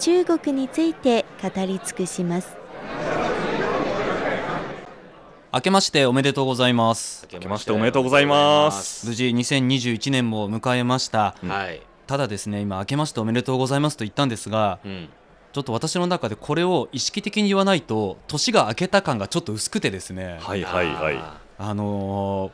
中国について語り尽くします。明けましておめでとうございます。明けましておめでとうございます。無事2021年も迎えました、はい、ただですね、今明けましておめでとうございますと言ったんですが、ちょっと私の中でこれを意識的に言わないと年が明けた感がちょっと薄くてですね、気づ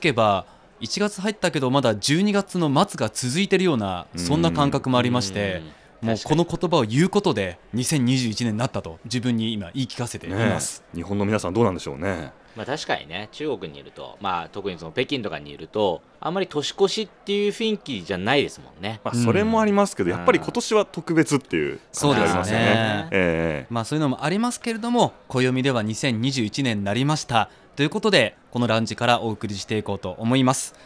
けば1月入ったけどまだ12月の末が続いているような、そんな感覚もありまして、もうこの言葉を言うことで2021年になったと自分に今言い聞かせています、ね、日本の皆さんどうなんでしょうね。まあ、確かにね、中国にいると、特にその北京とかにいるとあんまり年越しっていう雰囲気じゃないですもんね、それもありますけど、やっぱり今年は特別っていう感じがありますよね。そういうのもありますけれども、暦では2021年になりましたということで、このランジからお送りしていこうと思います。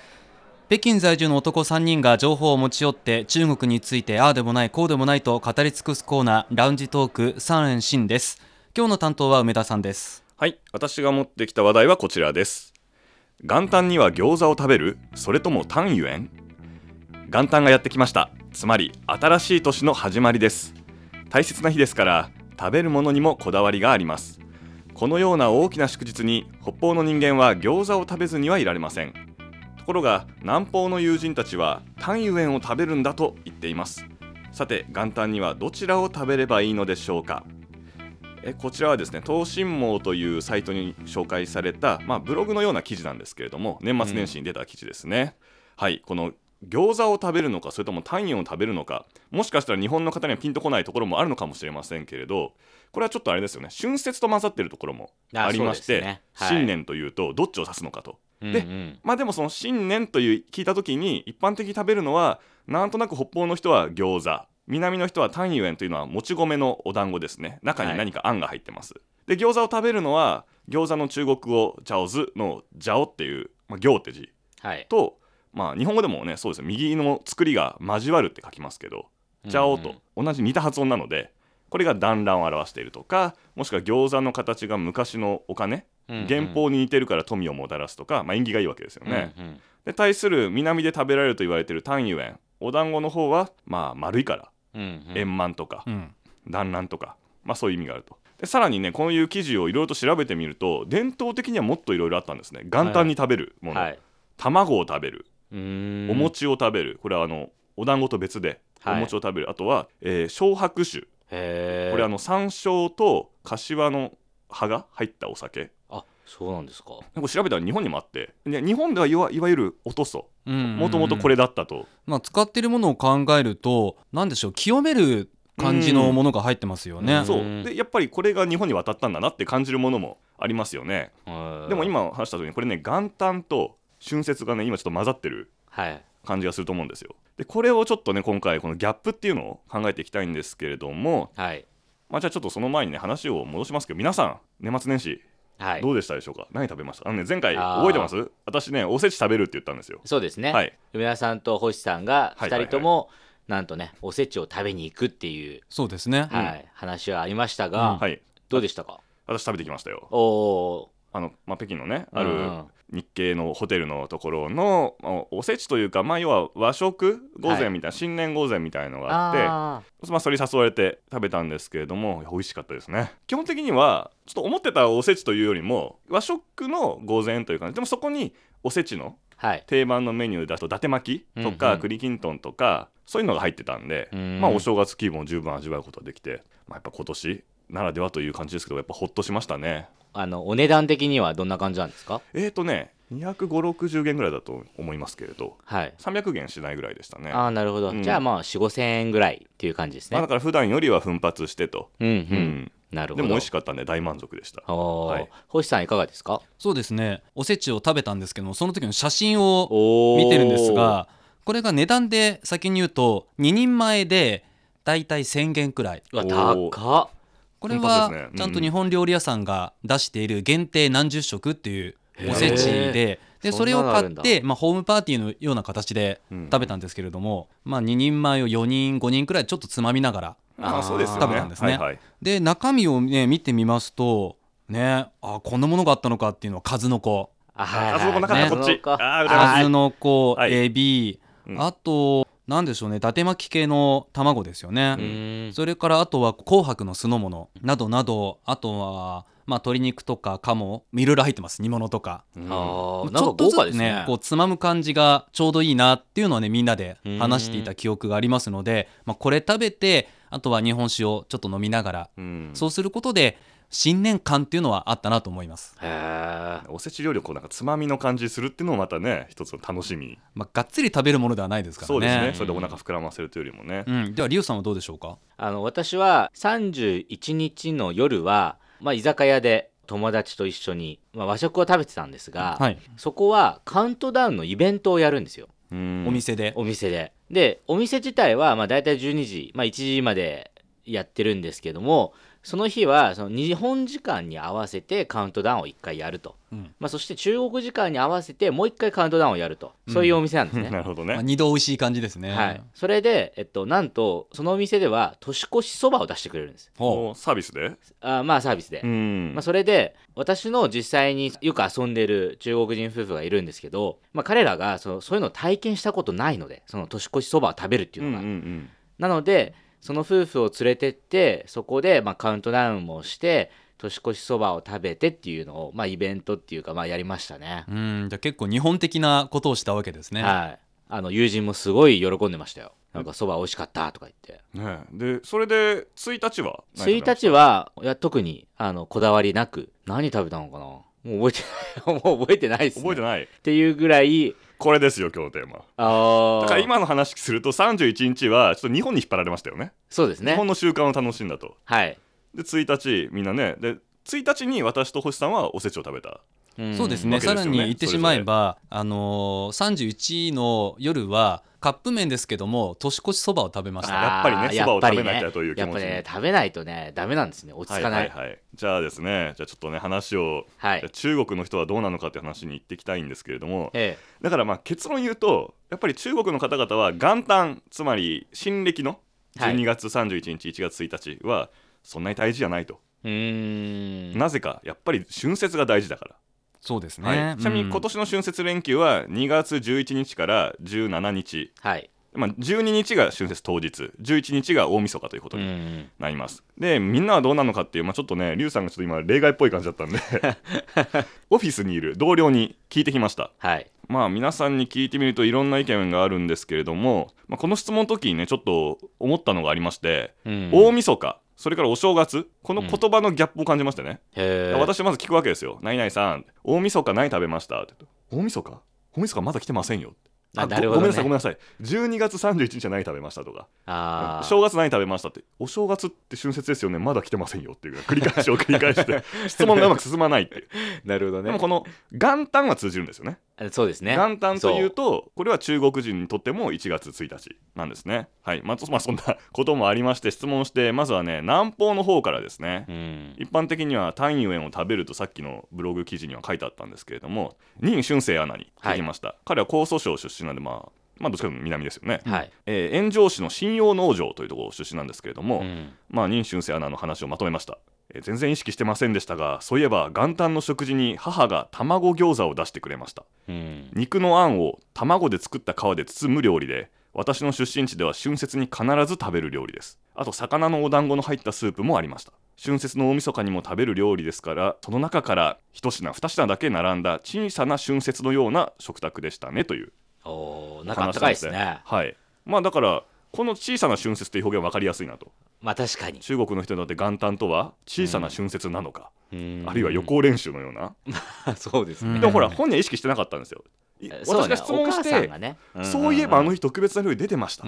北京在住の男3人が情報を持ち寄って中国についてああでもないこうでもないと語り尽くすコーナー、ラウンジトーク三連新です。今日の担当は梅田さんです。はい、私が持ってきた話題はこちらです。元旦には餃子を食べる、それとも単ゆえん。元旦がやってきました。つまり新しい年の始まりです。大切な日ですから食べるものにもこだわりがあります。このような大きな祝日に北方の人間は餃子を食べずにはいられません。ところが南方の友人たちは単ゆえんを食べるんだと言っています。さて元旦にはどちらを食べればいいのでしょうか。こちらはですね、東新網というサイトに紹介された、ブログのような記事なんですけれども、年末年始に出た記事ですね、この餃子を食べるのかそれとも単ゆえんを食べるのか、もしかしたら日本の方にはピンとこないところもあるのかもしれませんけれど、これはちょっとあれですよね、春節と混ざってるところもありまして、新年というとどっちを指すのかと、でもその新年という聞いた時に一般的に食べるのはなんとなく北方の人は餃子、南の人は単ゆえんというのはもち米のお団子ですね、中に何かあんが入ってます、で餃子を食べるのは餃子の中国語ジャオズのジャオっていう、行って字、と日本語でもね、そうです、右の作りが交わるって書きますけど、ジャオと同じ似た発音なので、これが団らんを表しているとか、もしくは餃子の形が昔のお金、元宝に似てるから富をもたらすとか、縁起がいいわけですよね、で対する南で食べられると言われている単ゆえん、お団子の方は丸いから、円満とか、団らんとか、そういう意味があると。でさらにね、こういう記事をいろいろと調べてみると伝統的にはもっといろいろあったんですね。元旦に食べるもの、卵を食べる、お餅を食べる、これはお団子と別でお餅を食べる、あとは、小白酒、これ山椒と柏の葉が入ったお酒。あ、そうなんですか。なんか調べたら日本にもあって、で日本ではいわゆるおとそ、もともとこれだったと、使っているものを考えると何でしょう、清める感じのものが入ってますよね。そうで、やっぱりこれが日本に渡ったんだなって感じるものもありますよね。でも今話した時にこれね、元旦と春節がね今ちょっと混ざってる感じがすると思うんですよ。でこれをちょっとね、今回このギャップっていうのを考えていきたいんですけれども、じゃあちょっとその前にね話を戻しますけど、皆さん年末年始どうでしたでしょうか。何食べました？前回覚えてます？私ね、おせち食べるって言ったんですよ。そうですね、梅田さんと星さんが2人ともなんとね、おせちを食べに行くっていう、そうですね、話はありましたが、どうでしたか？私食べてきましたよ。北京のねある日系のホテルのところの、おせちというか、要は和食御膳みたいな、新年御膳みたいのがあって、それに誘われて食べたんですけれども、美味しかったですね。基本的にはちょっと思ってたおせちというよりも和食の御膳という感じでも、そこにおせちの定番のメニューだと伊達巻きとか栗きんとんとか、そういうのが入ってたんで、お正月気分を十分味わうことができて、やっぱ今年ならではという感じですけど、やっぱほっとしましたね。お値段的にはどんな感じなんですか？250〜260元ぐらいだと思いますけれど、300元しないぐらいでしたね。なるほど、じゃあ4〜5千円ぐらいっていう感じですね。だから普段よりは奮発してと、なるほど。でも美味しかったんで大満足でした。星さんいかがですか？そうですね、おせちを食べたんですけども、その時の写真を見てるんですが、これが値段で先に言うと2人前でだいたい1000元くらい。高っ。これはちゃんと日本料理屋さんが出している限定何十食っていうおせちで、それを買ってホームパーティーのような形で食べたんですけれども、2人前を4人5人くらいちょっとつまみながら食べたんですね。で中身をね見てみますとね、あこんなものがあったのかっていうのは数の子、数の子なかったこっち、数の子、エビ、あとなんでしょうね、伊達巻き系の卵ですよね。それからあとは紅白の酢の物などなど、あとは鶏肉とか鴨、いろいろ入ってます。煮物とかちょっとずつねこうつまむ感じがちょうどいいなっていうのはねみんなで話していた記憶がありますので、これ食べてあとは日本酒をちょっと飲みながら、そうすることで新年感っていうのはあったなと思います。おせち料理をこうなんかつまみの感じするっていうのもまたね一つの楽しみ、がっつり食べるものではないですからね。そうですね、それでお腹膨らませるというよりもね、ではリュウさんはどうでしょうか。私は31日の夜は、居酒屋で友達と一緒に、和食を食べてたんですが、そこはカウントダウンのイベントをやるんですよ。お店でお店自体はだいたい12時、1時までやってるんですけども、その日はその日本時間に合わせてカウントダウンを1回やると、そして中国時間に合わせてもう1回カウントダウンをやると、そういうお店なんですね。なるほどね、2度おいしい感じですね。それで、なんとそのお店では年越しそばを出してくれるんです。サービスでサービスで、それで私の実際によく遊んでる中国人夫婦がいるんですけど、彼らがそういうのを体験したことないので、その年越しそばを食べるっていうのが、なのでその夫婦を連れてってそこでカウントダウンもして年越しそばを食べてっていうのを、イベントっていうか、やりましたね。じゃあ結構日本的なことをしたわけですね。友人もすごい喜んでましたよ。なんかそば美味しかったとか言って、でそれで1日は特にこだわりなく何食べたのかな、もう覚えてないですね。覚えてないっていうぐらい、これですよ今日のテーマ。だから今の話すると31日はちょっと日本に引っ張られましたよね。そうですね、日本の習慣を楽しんだと。で1日みんなね、で1日に私と星さんはおせちを食べた。そうですね、さらに言ってしまえば31の夜はカップ麺ですけども年越しそばを食べました。やっぱりね、そばを食べなきゃという気持ち、食べないとねダメなんですね、落ち着かない。じゃあですね、ちょっとね話を、中国の人はどうなのかという話に行っていきたいんですけれども、だから結論言うとやっぱり中国の方々は元旦、つまり新暦の12月31日、1月1日はそんなに大事じゃないと。なぜか、やっぱり春節が大事だから。そうですね。ちなみに今年の春節連休は2月11日から17日、12日が春節当日、11日が大晦日ということになります。でみんなはどうなのかっていう、ちょっとねリュウさんがちょっと今例外っぽい感じだったんでオフィスにいる同僚に聞いてきました。皆さんに聞いてみるといろんな意見があるんですけれども、この質問の時にねちょっと思ったのがありまして、大晦日、それからお正月、この言葉のギャップを感じましてね、私はまず聞くわけですよ。何々さん、大晦日何食べましたって。大晦日まだ来てませんよ。ごめんなさい12月31日は何食べましたとか、正月何食べましたって、お正月って春節ですよね、まだ来てませんよっていう繰り返して質問がうまく進まないっていうなるほどね。でもこの元旦は通じるんですよね。そうですね、元旦というとこれは中国人にとっても1月1日なんですね。そんなこともありまして、質問して、まずはね南方の方からですね、一般的には単油園を食べるとさっきのブログ記事には書いてあったんですけれども、任俊成アナに聞きました。彼は江蘇省出身なんで、どっちかというと南ですよね。塩城市の信用農場というところ出身なんですけれども、任俊成アナの話をまとめました。全然意識してませんでしたが、そういえば元旦の食事に母が卵餃子を出してくれました、肉のあんを卵で作った皮で包む料理で、私の出身地では春節に必ず食べる料理です。あと魚のお団子の入ったスープもありました。春節の大晦日にも食べる料理ですから、その中から一品二品だけ並んだ小さな春節のような食卓でしたねという。なんかあったかいですね。だからこの小さな春節という表現は分かりやすいなと。確かに中国の人にとって元旦とは小さな春節なのか、あるいは予行練習のようなそうですね。でもほら本人は意識してなかったんですよ。私が質問して、そういえばあの日特別な料理出てました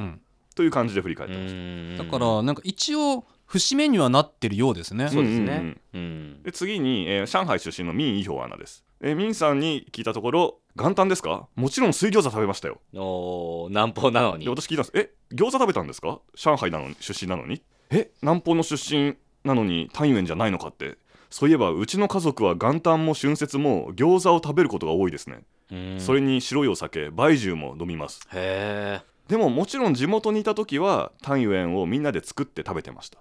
という感じで振り返ってました。だからなんか一応節目にはなってるようですね。で次に、上海出身の民意表アナです。民さんに聞いたところ、元旦ですか、もちろん水餃子食べましたよ。南方なのに。で私聞いたんです。餃子食べたんですか、上海なのに出身なのに。南方の出身なのに単元じゃないのかって。そういえばうちの家族は元旦も春節も餃子を食べることが多いですね。それに白いお酒白酒も飲みます。へー。でももちろん地元にいた時はタンユエンをみんなで作って食べてました。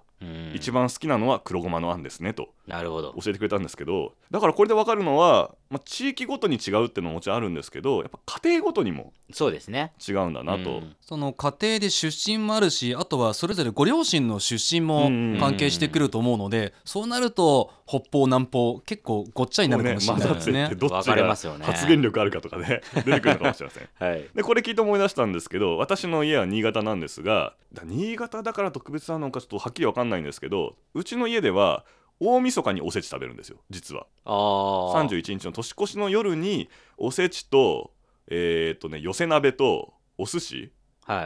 一番好きなのは黒ごまのあんですねと教えてくれたんですけど、だからこれで分かるのは、地域ごとに違うっていうのももちろんあるんですけど、やっぱ家庭ごとにも違うんだなと。その家庭で出身もあるし、あとはそれぞれご両親の出身も関係してくると思うので、そうなると北方南方結構ごっちゃになるかもしれないですね。どっちが発言力あるかとかね出てくるのかもしれません、はい、でこれ聞いて思い出したんですけど、私の家は新潟なんですが、新潟だから特別なのかちょっとはっきり分かんないんですけど、うちの家では大晦日におせち食べるんですよ実は。31日の年越しの夜におせちと寄せ鍋とお寿司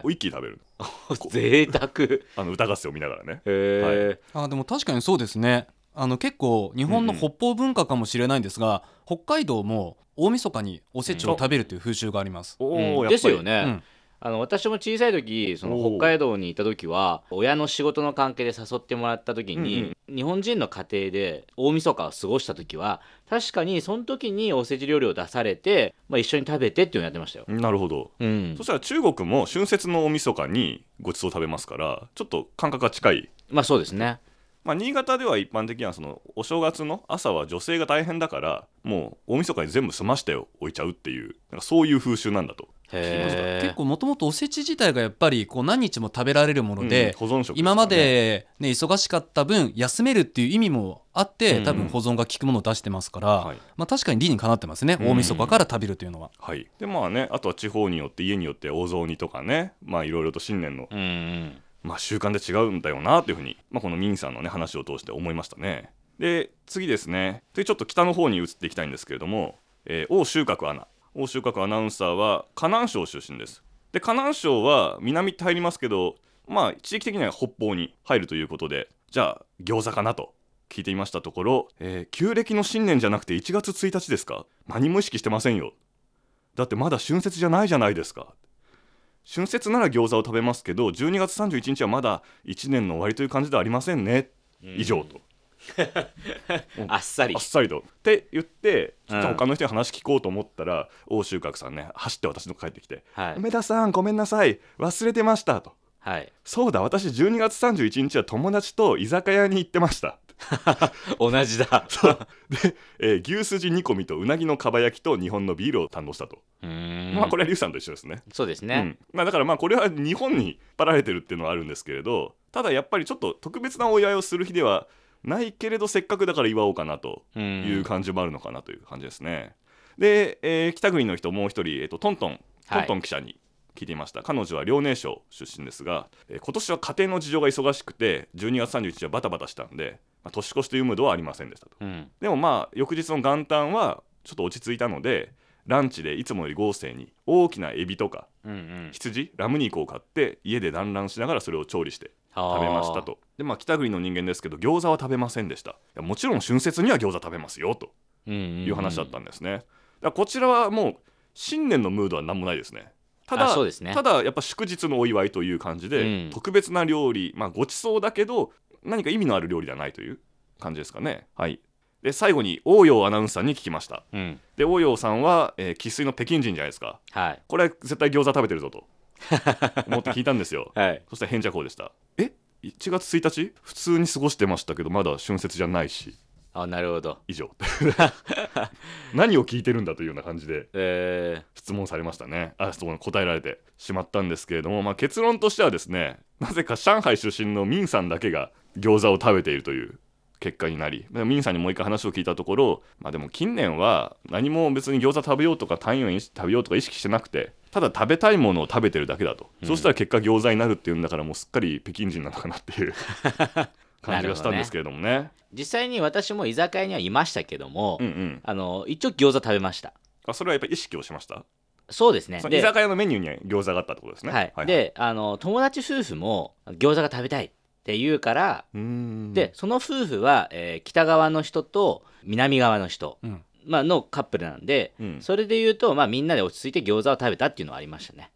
を一気に食べる、贅沢歌合戦を見ながらね。へー、はい、でも確かにそうですね。結構日本の北方文化かもしれないんですが、北海道も大晦日におせちを食べるという風習があります。ですよね、私も小さい時その北海道にいた時は親の仕事の関係で誘ってもらった時に、日本人の家庭で大晦日を過ごした時は確かにその時におせち料理を出されて、一緒に食べてっていうのをやってましたよ。なるほど、そしたら中国も春節の大晦日にごちそう食べますから、ちょっと感覚が近い。そうですね。新潟では一般的にはそのお正月の朝は女性が大変だから、もう大晦日に全部済まして置いちゃうっていう、なんかそういう風習なんだと。結構もともとおせち自体がやっぱり何日も食べられるもので、今まで、忙しかった分休めるっていう意味もあって、多分保存が効くものを出してますから、確かに理にかなってますね、大晦日から食べるというのは。であとは地方によって家によってお雑煮とかね、いろいろと新年の、習慣で違うんだよなというふうに、このミンさんの、話を通して思いましたね。で次ですね、でちょっと北の方に移っていきたいんですけれども、王秀閣アナ、王秀閣アナウンサーは河南省出身です。で河南省は南って入りますけど、地域的には北方に入るということで、じゃあ餃子かなと聞いてみましたところ、旧暦の新年じゃなくて1月1日ですか。何も意識してませんよ。だってまだ春節じゃないじゃないですか。春節なら餃子を食べますけど、12月31日はまだ1年の終わりという感じではありませんね。以上とあっさりあっさりとって言って、ちょっと他の人に話聞こうと思ったら、王秀閣さんね、走って私の帰ってきて、梅田さんごめんなさい忘れてましたと、そうだ私12月31日は友達と居酒屋に行ってました同じだで、牛すじ煮込みとうなぎのかば焼きと日本のビールを堪能したと。これはリュウさんと一緒ですね。そうですね、だからこれは日本に引っ張られてるっていうのはあるんですけれど、ただやっぱりちょっと特別なお祝いをする日ではないけれど、せっかくだから祝おうかなという感じもあるのかなという感じですね。で、北国の人もう一人、トントン記者に聞いていました。彼女は遼寧省出身ですが、今年は家庭の事情が忙しくて12月31日はバタバタしたんで、年越しというムードはありませんでしたと、でも翌日の元旦はちょっと落ち着いたので、ランチでいつもより豪勢に大きなエビとか、羊ラム肉を買って家で団らんしながらそれを調理して食べましたと。で北国の人間ですけど餃子は食べませんでした。いやもちろん春節には餃子食べますよという話だったんですね。だからこちらはもう新年のムードは何もないですね。ただやっぱ祝日のお祝いという感じで、特別な料理、ごちそうだけど何か意味のある料理ではないという感じですかね。で最後に応陽アナウンサーに聞きました、で応陽さんは生粋の北京人じゃないですか、これ絶対餃子食べてるぞと思って聞いたんですよ、そしたら返事はこうでした。1月1日普通に過ごしてましたけどまだ春節じゃないし。なるほど以上何を聞いてるんだというような感じで、質問されましたね。答えられてしまったんですけれども、結論としてはですね、なぜか上海出身のミンさんだけが餃子を食べているという結果になり、ミンさんにもう一回話を聞いたところ、でも近年は何も別に餃子食べようとか単位食べようとか意識してなくて、ただ食べたいものを食べてるだけだと、そうしたら結果餃子になるっていうんだから、もうすっかり北京人なのかなっていう感じがしたんですけれども ね。実際に私も居酒屋にはいましたけども、一応餃子食べました。それはやっぱり意識をしました。そうですね。居酒屋のメニューには餃子があったってことですね。で友達夫婦も餃子が食べたいっていうから、でその夫婦は、北側の人と南側の人、のカップルなんで、それでいうと、みんなで落ち着いて餃子を食べたっていうのはありましたね。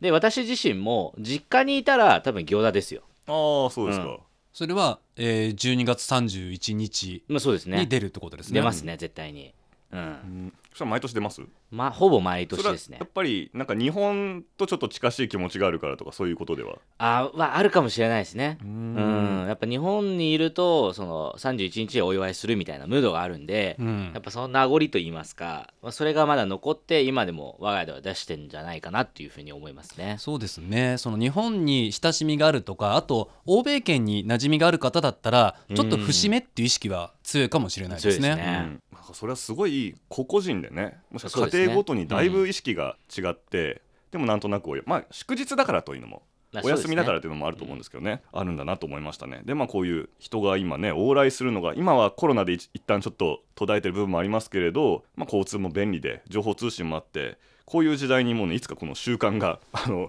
で私自身も実家にいたら多分餃子ですよ。そうですか。それは、12月31日に出るってことですね。出ますね、絶対に。うん、それ毎年出ます？まあ、ほぼ毎年ですね。やっぱりなんか日本とちょっと近しい気持ちがあるからとかそういうことでは あるかもしれないですね。うん、やっぱ日本にいるとその31日でお祝いするみたいなムードがあるんで、うん、やっぱその名残といいますか、まあ、それがまだ残って今でも我が家では出してるんじゃないかなっていうふうに思いますね。そうですね。その日本に親しみがあるとか、あと欧米圏に馴染みがある方だったらちょっと節目っていう意識は強いかもしれないですね。うん、それはすごい個々人でね、もしかしたら家庭ごとにだいぶ意識が違って、でもなんとなく、まあ、祝日だからというのも、お休みだからというのもあると思うんですけどね、あるんだなと思いましたね。で、まあ、こういう人が今ね往来するのが、今はコロナで一旦ちょっと途絶えてる部分もありますけれど、まあ、交通も便利で情報通信もあって、こういう時代にもうね、いつかこの習慣が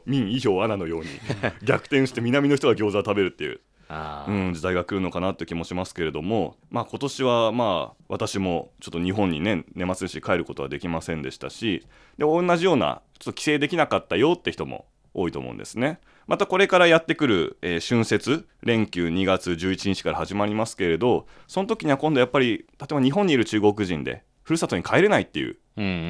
民以上穴のように逆転して南の人が餃子を食べるっていう時代が来るのかなという気もしますけれども、まあ、今年はまあ私もちょっと日本にね年末年始帰ることはできませんでしたし、で同じようなちょっと帰省できなかったよって人も多いと思うんですね。またこれからやってくる、春節連休2月11日から始まりますけれど、その時には今度やっぱり例えば日本にいる中国人でふるさとに帰れないっていう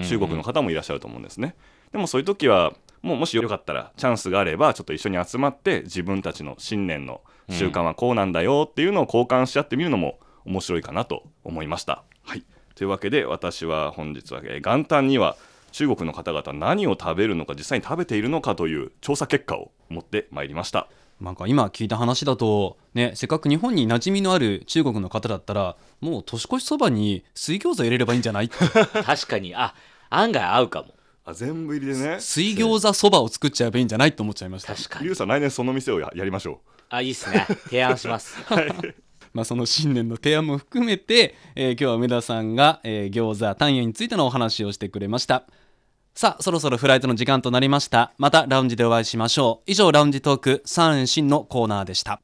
中国の方もいらっしゃると思うんですね。でもそういう時はもしよかったらチャンスがあればちょっと一緒に集まって、自分たちの新年の習慣はこうなんだよっていうのを交換し合ってみるのも面白いかなと思いました。はい、というわけで私は本日は元旦には中国の方々何を食べるのか、実際に食べているのかという調査結果を持ってまいりました。なんか今聞いた話だと、ね、せっかく日本に馴染みのある中国の方だったらもう年越しそばに水餃子入れればいいんじゃない確かに案外合うかも。全部入りでね、水餃子そばを作っちゃえばいいんじゃないと思っちゃいました。確かにリュウさん、来年その店を やりましょう。いいですね、提案します、はい。まあ、その新年の提案も含めて、今日は梅田さんが、餃子丹栄についてのお話をしてくれました。さあ、そろそろフライトの時間となりました。またラウンジでお会いしましょう。以上、ラウンジトーク3円新のコーナーでした。